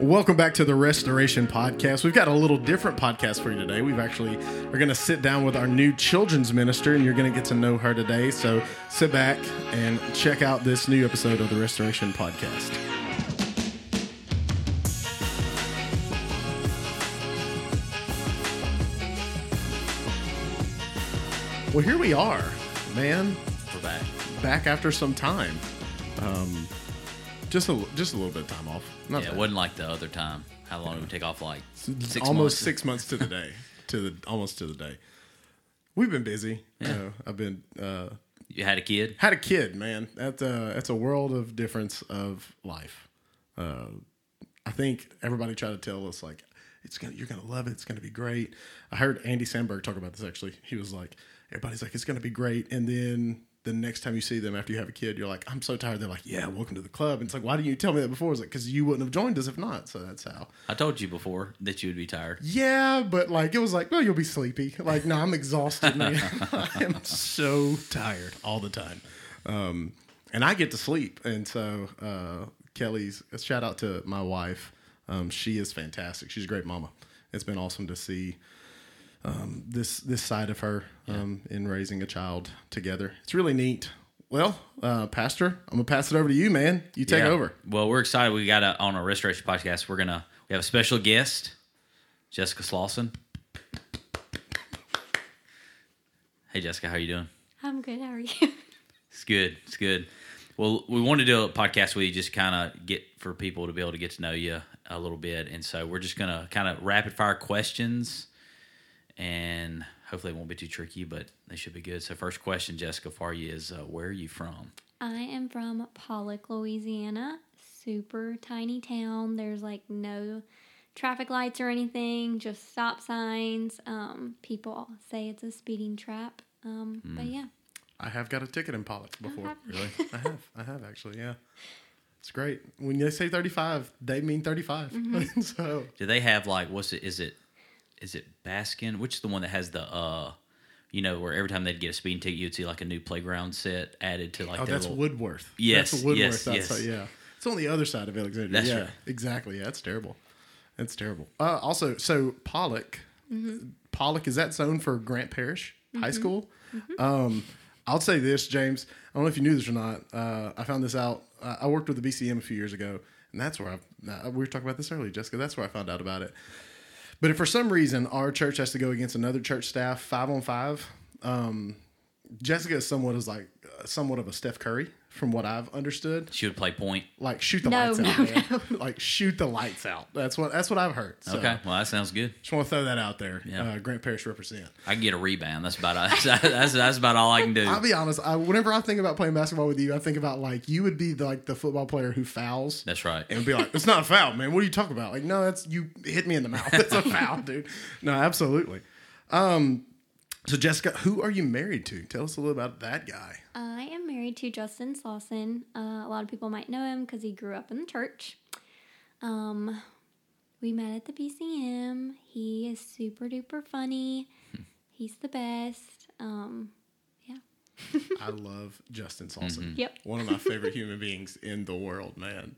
Welcome back to the Restoration Podcast. We've got a little different podcast for you today. We've actually are going to sit down with our new children's minister, and you're going to get to know her today. So sit back and check out this new episode of the Restoration Podcast. Well, here we are, man. We're back. Back after some time. Just a little bit of time off. Not bad. It wasn't like the other time. How long did we take off? Like 6 months? Almost 6 months to the day. Almost to the day. We've been busy. Yeah. I've been... you had a kid? Had a kid, man. That's a world of difference of life. I think everybody tried to tell us, like, you're going to love it. It's going to be great. I heard Andy Sandberg talk about this, actually. He was like, everybody's like, it's going to be great. And then... the next time you see them after you have a kid, you're like, I'm so tired. They're like, yeah, welcome to the club. And it's like, why didn't you tell me that before? It's like, because you wouldn't have joined us if not. So that's how. I told you before that you would be tired. Yeah, but like, it was like, well, you'll be sleepy. Like, no, I'm exhausted, man. I am so tired all the time. And I get to sleep. And so Kelly's, a shout out to my wife. She is fantastic. She's a great mama. It's been awesome to see this side of her in raising a child together. It's really neat. Well, Pastor, I'm gonna pass it over to you, man. You take over. Well, we're excited. We got on our Restoration Podcast. We have a special guest, Jessica Slauson. Hey, Jessica, how are you doing? I'm good. How are you? It's good. Well, we wanted to do a podcast with you, just kind of get for people to be able to get to know you a little bit, and so we're just gonna kind of rapid fire questions. And hopefully it won't be too tricky, but they should be good. So first question, Jessica, for you is, where are you from? I am from Pollock, Louisiana. Super tiny town. There's like no traffic lights or anything, just stop signs. People say it's a speeding trap. But yeah. I have got a ticket in Pollock before. Really? I have actually, yeah. It's great. When they say 35, they mean 35. Mm-hmm. So do they have like, is it Baskin? Which is the one that has the, where every time they'd get a speeding ticket, you'd see like a new playground set added to like. Oh, that's little... Woodworth. Yes, that's Woodworth. Yes. Outside, yeah, it's on the other side of Alexandria. That's right. Exactly. Yeah, that's terrible. That's terrible. Also, so Pollock, is that zone for Grant Parish High School? Mm-hmm. I'll say this, James. I don't know if you knew this or not. I found this out. I worked with the BCM a few years ago, and that's where we were talking about this earlier, Jessica. That's where I found out about it. But if for some reason our church has to go against another church staff 5-on-5, Jessica is somewhat of a Steph Curry, from what I've understood. She would play point, like shoot the lights out. Like shoot the lights out. That's what I've heard. So. Okay, well that sounds good. Just want to throw that out there. Yeah. Grant Parish represent. I can get a rebound. That's about all I can do. I'll be honest. Whenever I think about playing basketball with you, I think about like you would be the football player who fouls. That's right. And be like, it's not a foul, man. What are you talking about? Like, no, that's you hit me in the mouth. That's a foul, dude. No, absolutely. So, Jessica, who are you married to? Tell us a little about that guy. I am married to Justin Slauson. A lot of people might know him because he grew up in the church. We met at the BCM. He is super duper funny. He's the best. I love Justin Slauson. Mm-hmm. Yep. One of my favorite human beings in the world, man.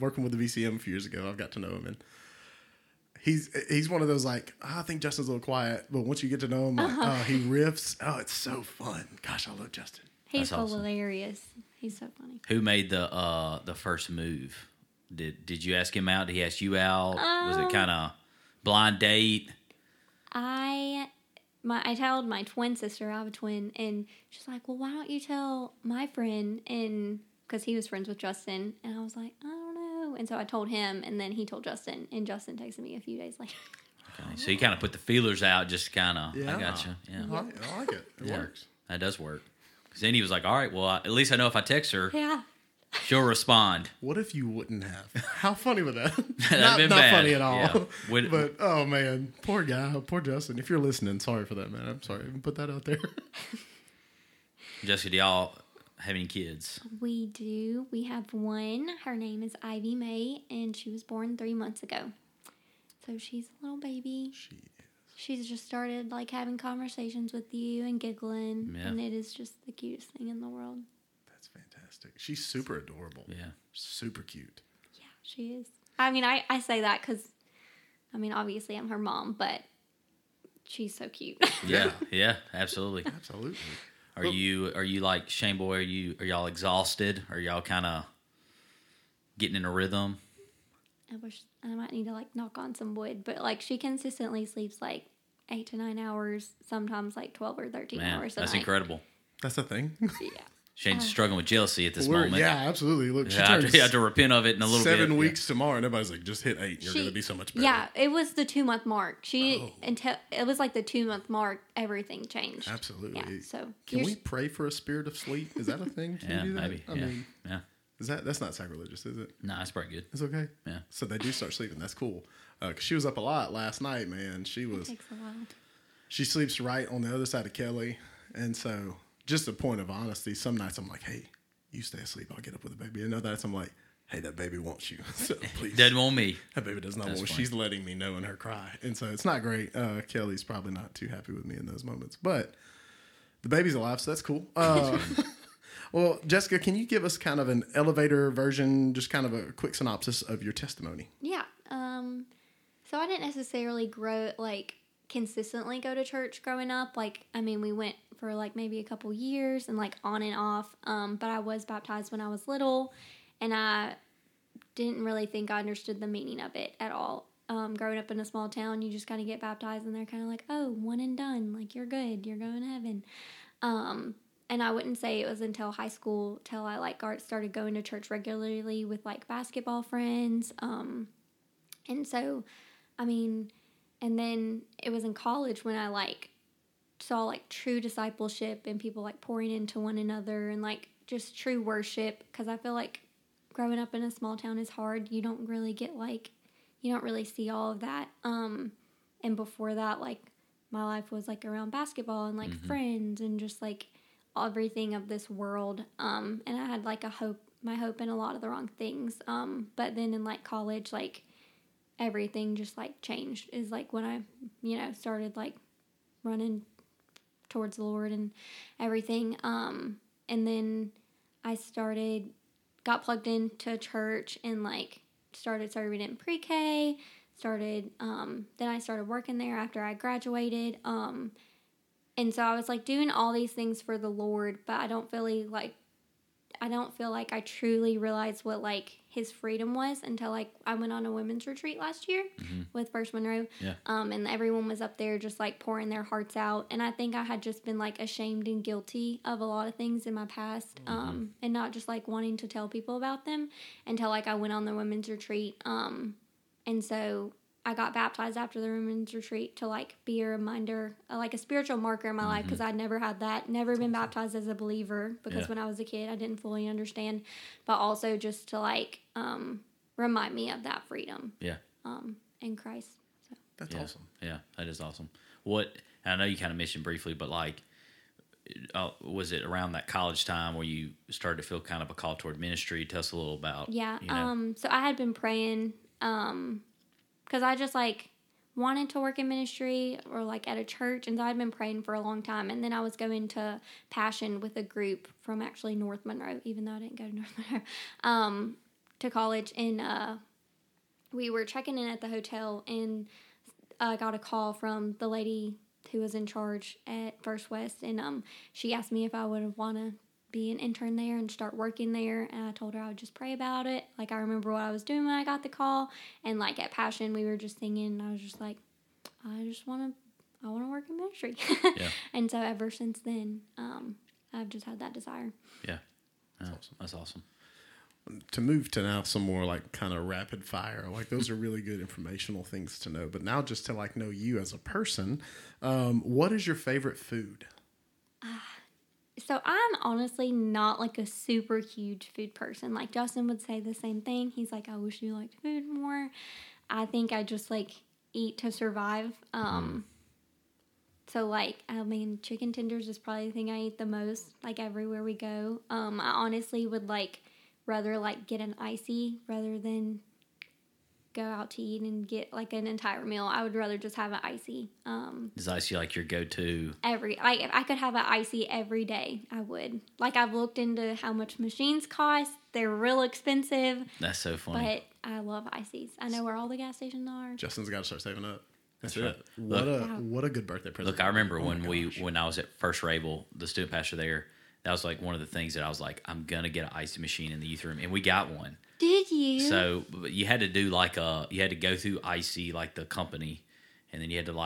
Working with the BCM a few years ago, I've got to know him, and he's one of those like, I think Justin's a little quiet, but once you get to know him, like, he riffs. Oh, it's so fun. Gosh, I love Justin. He's hilarious. Awesome. He's so funny. Who made the first move? Did you ask him out? Did he ask you out? Was it kind of blind date? I told my twin sister, I have a twin, and she's like, well, why don't you tell my friend? And because he was friends with Justin, and I was like, I don't know. And so I told him, and then he told Justin, and Justin texted me a few days later. Okay, so you kind of put the feelers out, just kind of, I gotcha. Yeah. I like it. It works. That does work. Because then he was like, all right, well, at least I know if I text her, she'll respond. What if you wouldn't have? How funny would that? Not funny at all. Yeah. But, oh, man, poor guy, poor Justin. If you're listening, sorry for that, man. I'm sorry. I put that out there. Jessica, do y'all... have any kids? We do. We have one. Her name is Ivy Mae, and she was born 3 months ago. So she's a little baby. She is. She's just started like having conversations with you and giggling, and it is just the cutest thing in the world. That's fantastic. She's super adorable. Yeah. Super cute. Yeah, she is. I mean, I say that because, I mean, obviously I'm her mom, but she's so cute. Yeah, yeah, absolutely. Absolutely. Are you like, Shane Boy, are y'all exhausted? Are y'all kind of getting in a rhythm? I might need to, like, knock on some wood, but, like, she consistently sleeps, like, 8 to 9 hours, sometimes, like, 12 or 13 hours a night. That's incredible. That's the thing. Yeah. Shane's struggling with jealousy at this moment. Yeah, absolutely. Look, she turns I had to repent of it in a little 7 bit. 7 weeks tomorrow, and everybody's like, just hit 8. You're going to be so much better. Yeah, it was the 2-month mark. It was like the 2-month mark. Everything changed. Absolutely. Yeah, so can we pray for a spirit of sleep? Is that a thing? Can you do that? Maybe. I mean, that's not sacrilegious, is it? No, it's pretty good. It's okay. Yeah. So they do start sleeping. That's cool. Because she was up a lot last night, man. It takes a while. She sleeps right on the other side of Kelly, and so. Just a point of honesty, some nights I'm like, hey, you stay asleep, I'll get up with the baby. And other nights I'm like, hey, that baby wants you. So please. Doesn't want me. That baby does not want me. She's letting me know in her cry. And so it's not great. Kelly's probably not too happy with me in those moments. But the baby's alive, so that's cool. Well, Jessica, can you give us kind of an elevator version, just kind of a quick synopsis of your testimony? Yeah. So I didn't necessarily consistently go to church growing up. Like, I mean, we went for like maybe a couple years and like on and off. But I was baptized when I was little, and I didn't really think I understood the meaning of it at all. Growing up in a small town, you just kind of get baptized and they're kind of like, oh, one and done. Like, you're good. You're going to heaven. And I wouldn't say it was until high school till I like started going to church regularly with like basketball friends. And so, I mean, and then it was in college when I like saw like true discipleship and people like pouring into one another and like just true worship, because I feel like growing up in a small town is hard. You don't really get like, you don't really see all of that. And before that, like my life was like around basketball and like friends and just like everything of this world. And I had like my hope in a lot of the wrong things. But then in like college, like everything just like changed is like when I, you know, started like running towards the Lord and everything. And then I got plugged into church and like started serving in pre-K, then I started working there after I graduated. And so I was like doing all these things for the Lord, but I don't feel like I truly realized what like his freedom was until like I went on a women's retreat last year with First Monroe. Yeah. And everyone was up there just like pouring their hearts out. And I think I had just been like ashamed and guilty of a lot of things in my past. And not just like wanting to tell people about them until like I went on the women's retreat. And so I got baptized after the women's retreat to like be a reminder, like a spiritual marker in my life, because I'd never had that, never been baptized as a believer, because when I was a kid I didn't fully understand, but also just to like remind me of that freedom in Christ. So. That's awesome. Yeah, that is awesome. I know you kind of mentioned briefly, but like was it around that college time where you started to feel kind of a call toward ministry? Tell us a little about. Yeah. You know. So I had been praying. Because I just, like, wanted to work in ministry or, like, at a church. And so I'd been praying for a long time. And then I was going to Passion with a group from actually North Monroe, even though I didn't go to North Monroe, to college. And we were checking in at the hotel, and I got a call from the lady who was in charge at First West. And she asked me if I would want to be an intern there and start working there, and I told her I would just pray about it. Like, I remember what I was doing when I got the call, and like at Passion we were just singing, and I was just like, I want to work in ministry. And so ever since then I've just had that desire. That's awesome. To move to now some more like kind of rapid fire, like those are really good informational things to know, but now just to like know you as a person, what is your favorite food? So I'm honestly not like a super huge food person. Like Justin would say the same thing. He's like, I wish you liked food more. I think I just like eat to survive. So like, I mean, chicken tenders is probably the thing I eat the most, like everywhere we go. I honestly would like rather like get an icy rather than go out to eat and get like an entire meal. I would rather just have an icy. Is icy like your go-to? If I could have an icy every day, I would. Like, I've looked into how much machines cost. They're real expensive. That's so funny. But I love icies. I know where all the gas stations are. Justin's got to start saving up. That's right. What a good birthday present. Look, I remember when I was at First Rabel, the student pastor there, that was like one of the things that I was like, I'm going to get an icy machine in the youth room. And we got one. Did you? So you had to do like you had to go through icy, like the company, and then you had to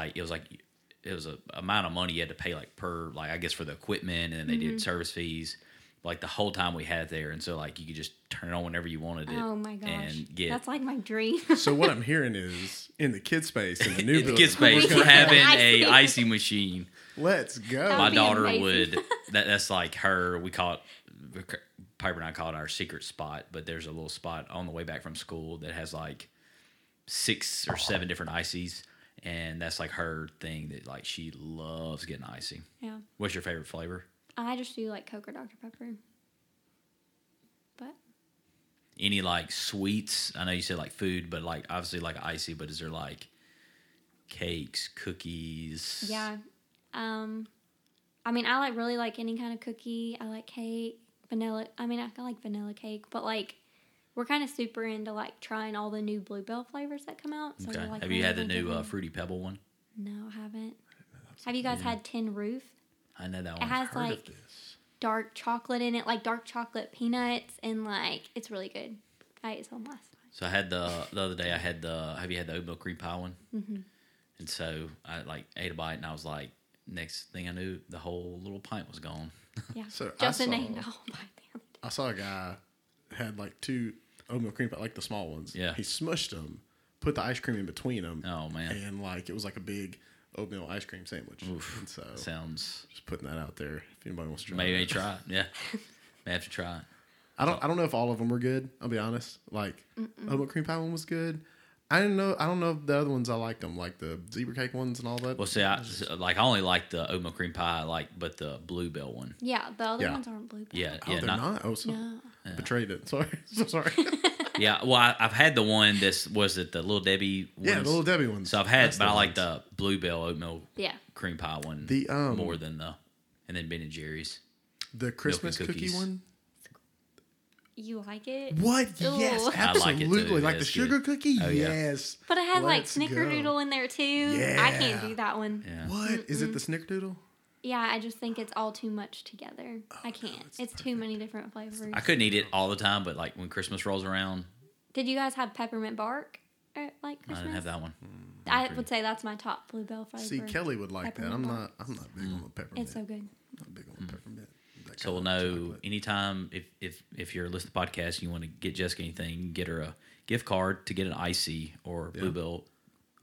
it was a amount of money you had to pay like per, like I guess for the equipment, and then they did service fees. Like the whole time we had it there, and so like you could just turn it on whenever you wanted it. Oh my gosh, that's like my dream. So what I'm hearing is in the kid space in the new building, we're having an icy machine. Let's go. That'd my daughter amazing. Would. That's like her. We call it. Piper and I call it our secret spot, but there's a little spot on the way back from school that has like 6 or 7 different ices, and that's like her thing that like she loves getting icy. Yeah. What's your favorite flavor? I just do like Coke or Dr. Pepper. But any like sweets? I know you said like food, but like obviously like icy, but is there like cakes, cookies? Yeah. I mean, I like really like any kind of cookie. I like cake. Vanilla, I mean, I like vanilla cake, but, like, we're kind of super into, like, trying all the new Blue Bell flavors that come out. So okay. Like, have you had the new Fruity Pebble one? No, I haven't. Have you guys had Tin Roof? I know that one. It has, like, dark chocolate in it, like, dark chocolate peanuts, and, like, it's really good. I ate some last night. So I had the other day, have you had the oatmeal cream pie one? Mm-hmm. And so I, like, ate a bite, and I was like, next thing I knew, the whole little pint was gone. Yeah. So Justin ain't all by them. I saw a guy had like 2 oatmeal cream, but like the small ones. Yeah. He smushed them, put the ice cream in between them. Oh man! And like it was like a big oatmeal ice cream sandwich. Oof. And so sounds. Just putting that out there. If anybody wants to try, maybe try it. Yeah. May have to try it. I don't know if all of them were good. I'll be honest. Like oatmeal cream pie one was good. I don't know if the other ones I liked them, like the zebra cake ones and all that. Well, see, I only like the oatmeal cream pie, but the Blue Bell one. Yeah, the other ones aren't Blue Bell. Yeah, they're not. Oh, so betrayed it. Sorry, so sorry. Yeah, well, I've had the one the Little Debbie ones? Yeah, the Little Debbie ones. So I've had, I like the Blue Bell oatmeal cream pie one more than and then Ben and Jerry's. The Christmas cookie one? You like it? What? Ooh. Yes, absolutely. I like it too. Like the sugar cookie? Oh, yeah. Yes. But I had like Snickerdoodle in there too. Yeah. I can't do that one. Yeah. What? Mm-mm. Is it the Snickerdoodle? Yeah, I just think it's all too much together. Oh, I can't. No, it's too many different flavors. I couldn't eat it all the time, but like when Christmas rolls around. Did you guys have peppermint bark at like Christmas? I didn't have that one. I would say that's my top Blue Bell flavor. See, Kelly would like that. I'm not big on the peppermint. It's so good. I'm not big on the peppermint. So we'll know anytime if you're listening to the podcast and you want to get Jessica anything, you can get her a gift card to get an icy or Blue Bell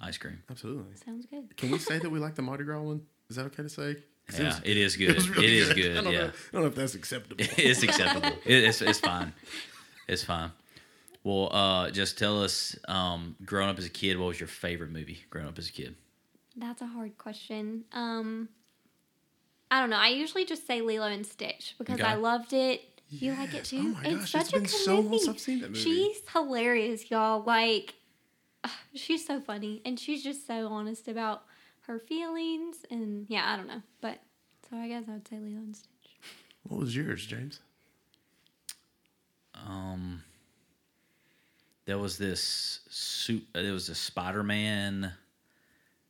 ice cream. Absolutely. Sounds good. Can we say that we like the Mardi Gras one? Is that okay to say? Yeah, it is good. It is good. I don't know if that's acceptable. It's acceptable. It's fine. It's fine. Well, just tell us, growing up as a kid, what was your favorite movie growing up as a kid? That's a hard question. I don't know. I usually just say Lilo and Stitch because I loved it. Yes. You like it too? Oh my gosh, it's such a good movie. So I've seen that movie. She's hilarious, y'all. Like, she's so funny, and she's just so honest about her feelings. And yeah, I don't know, but so I guess I would say Lilo and Stitch. What was yours, James? There was this suit. There was a Spider-Man.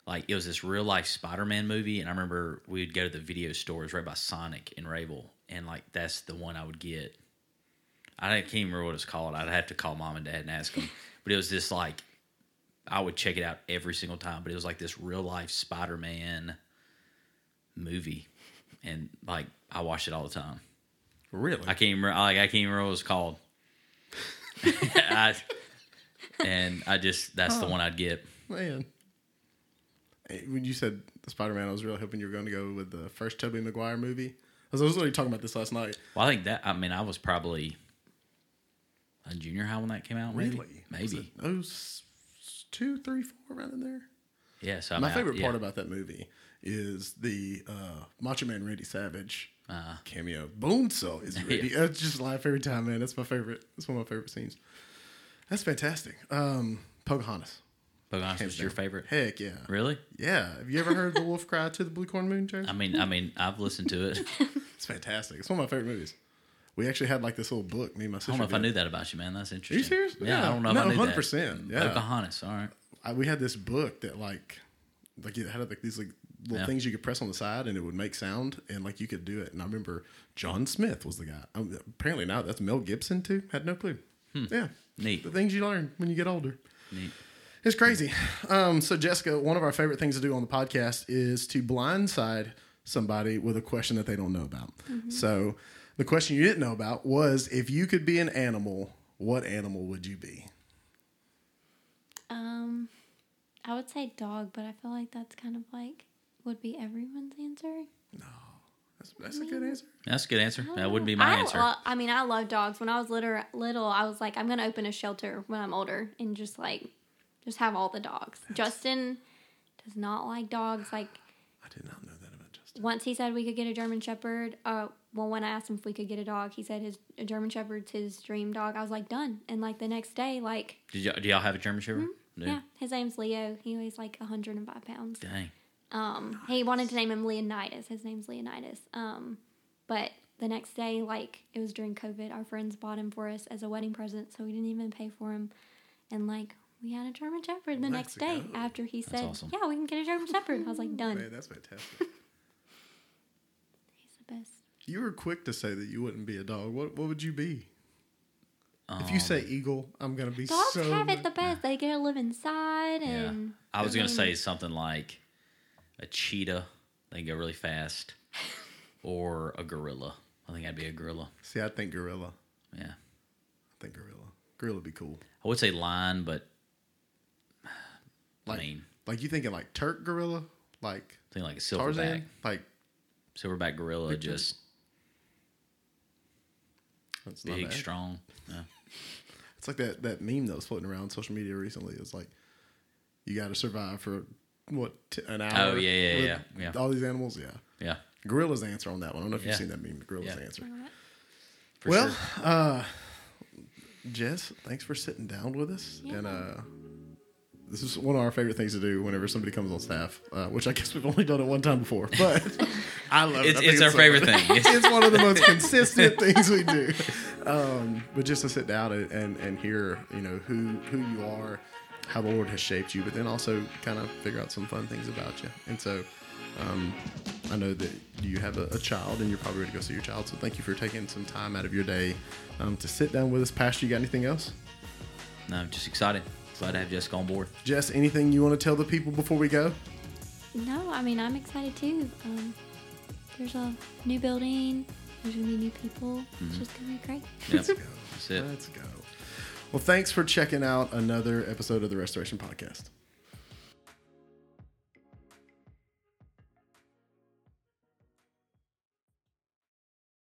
Like, it was this real-life Spider-Man movie, and I remember we would go to the video stores right by Sonic and Rabel, and, like, that's the one I would get. I can't even remember what it's called. I'd have to call Mom and Dad and ask them. But it was this, like, I would check it out every single time, but it was, like, this real-life Spider-Man movie. And, like, I watched it all the time. Really? I can't even remember what it was called. That's the one I'd get. Man. When you said Spider-Man, I was really hoping you were going to go with the first Tobey Maguire movie. I was literally talking about this last night. Well, I think I was probably a junior high when that came out. Maybe. Really? Maybe. Was it 2, 3, 4 around in there? Yeah. So my favorite part about that movie is the Macho Man Randy Savage cameo. Bonesaw is Randy. I just laugh every time, man. That's my favorite. That's one of my favorite scenes. That's fantastic. Pocahontas. Pocahontas is your favorite? Heck yeah. Really? Yeah. Have you ever heard The Wolf Cry to the Blue Corn Moon, Jerry? I mean, I've listened to it. It's fantastic. It's one of my favorite movies. We actually had like this little book, me and my sister. I don't know if I knew that about you, man. That's interesting. Are you serious? Yeah, yeah. I don't know if I knew 100%, that. Yeah. Pocahontas, all right. We had this book that like it had like these like little things you could press on the side and it would make sound and like you could do it. And I remember John Smith was the guy. Apparently now that's Mel Gibson too. Had no clue. Yeah. Neat. The things you learn when you get older. Neat. It's crazy. So Jessica, one of our favorite things to do on the podcast is to blindside somebody with a question that they don't know about. Mm-hmm. So the question you didn't know about was, if you could be an animal, what animal would you be? I would say dog, but I feel like that's kind of like would be everyone's answer. No, that's a good answer. That's a good answer. That wouldn't be my answer. I love dogs. When I was little, I was like, I'm going to open a shelter when I'm older and just have all the dogs. Justin does not like dogs. Like, I did not know that about Justin. Once he said we could get a German Shepherd. Well, when I asked him if we could get a dog, he said a German Shepherd's his dream dog. I was like, done. And like the next day, like, do y'all have a German Shepherd? Mm-hmm. Dude. Yeah, his name's Leo. He weighs like 105 pounds. Dang. Nice. He wanted to name him Leonidas. His name's Leonidas. But the next day, like, it was during COVID, our friends bought him for us as a wedding present, so we didn't even pay for him. And like, we had a German Shepherd the next day after he said, awesome. Yeah, we can get a German Shepherd. I was like, done. Man, that's fantastic. He's the best. You were quick to say that you wouldn't be a dog. What would you be? If you say eagle, I'm going to be dogs so... Dogs have it the best. Yeah. They get to live inside. And I was going to say something like a cheetah. They go really fast. Or a gorilla. I think I'd be a gorilla. See, I think gorilla. Yeah. I think gorilla. Gorilla would be cool. I would say lion, but... Like, mean. Like you thinking like Turk gorilla? Like... I think like a silverback. Tarzan? Like... Silverback gorilla picture. Just... That's big, not strong. Yeah. It's like that meme that was floating around social media recently. It's like, you got to survive for, an hour? Oh, yeah. All these animals, yeah. Yeah. Gorilla's answer on that one. I don't know if you've seen that meme, Gorilla's answer. For well, sure. Jess, thanks for sitting down with us. Yeah. And this is one of our favorite things to do whenever somebody comes on staff, which I guess we've only done it one time before. But I love it. It's our favorite thing. It's one of the most consistent things we do. But just to sit down and hear, you know, who you are, how the Lord has shaped you, but then also kind of figure out some fun things about you. And so I know that you have a child and you're probably ready to go see your child. So thank you for taking some time out of your day to sit down with us. Pastor, you got anything else? No, I'm just excited. Glad to have Jessica on board. Jess, anything you want to tell the people before we go? No, I mean, I'm excited too. There's a new building. There's going to be new people. Mm-hmm. It's just going to be great. Yep. Let's go. That's it. Let's go. Well, thanks for checking out another episode of the Restoration Podcast.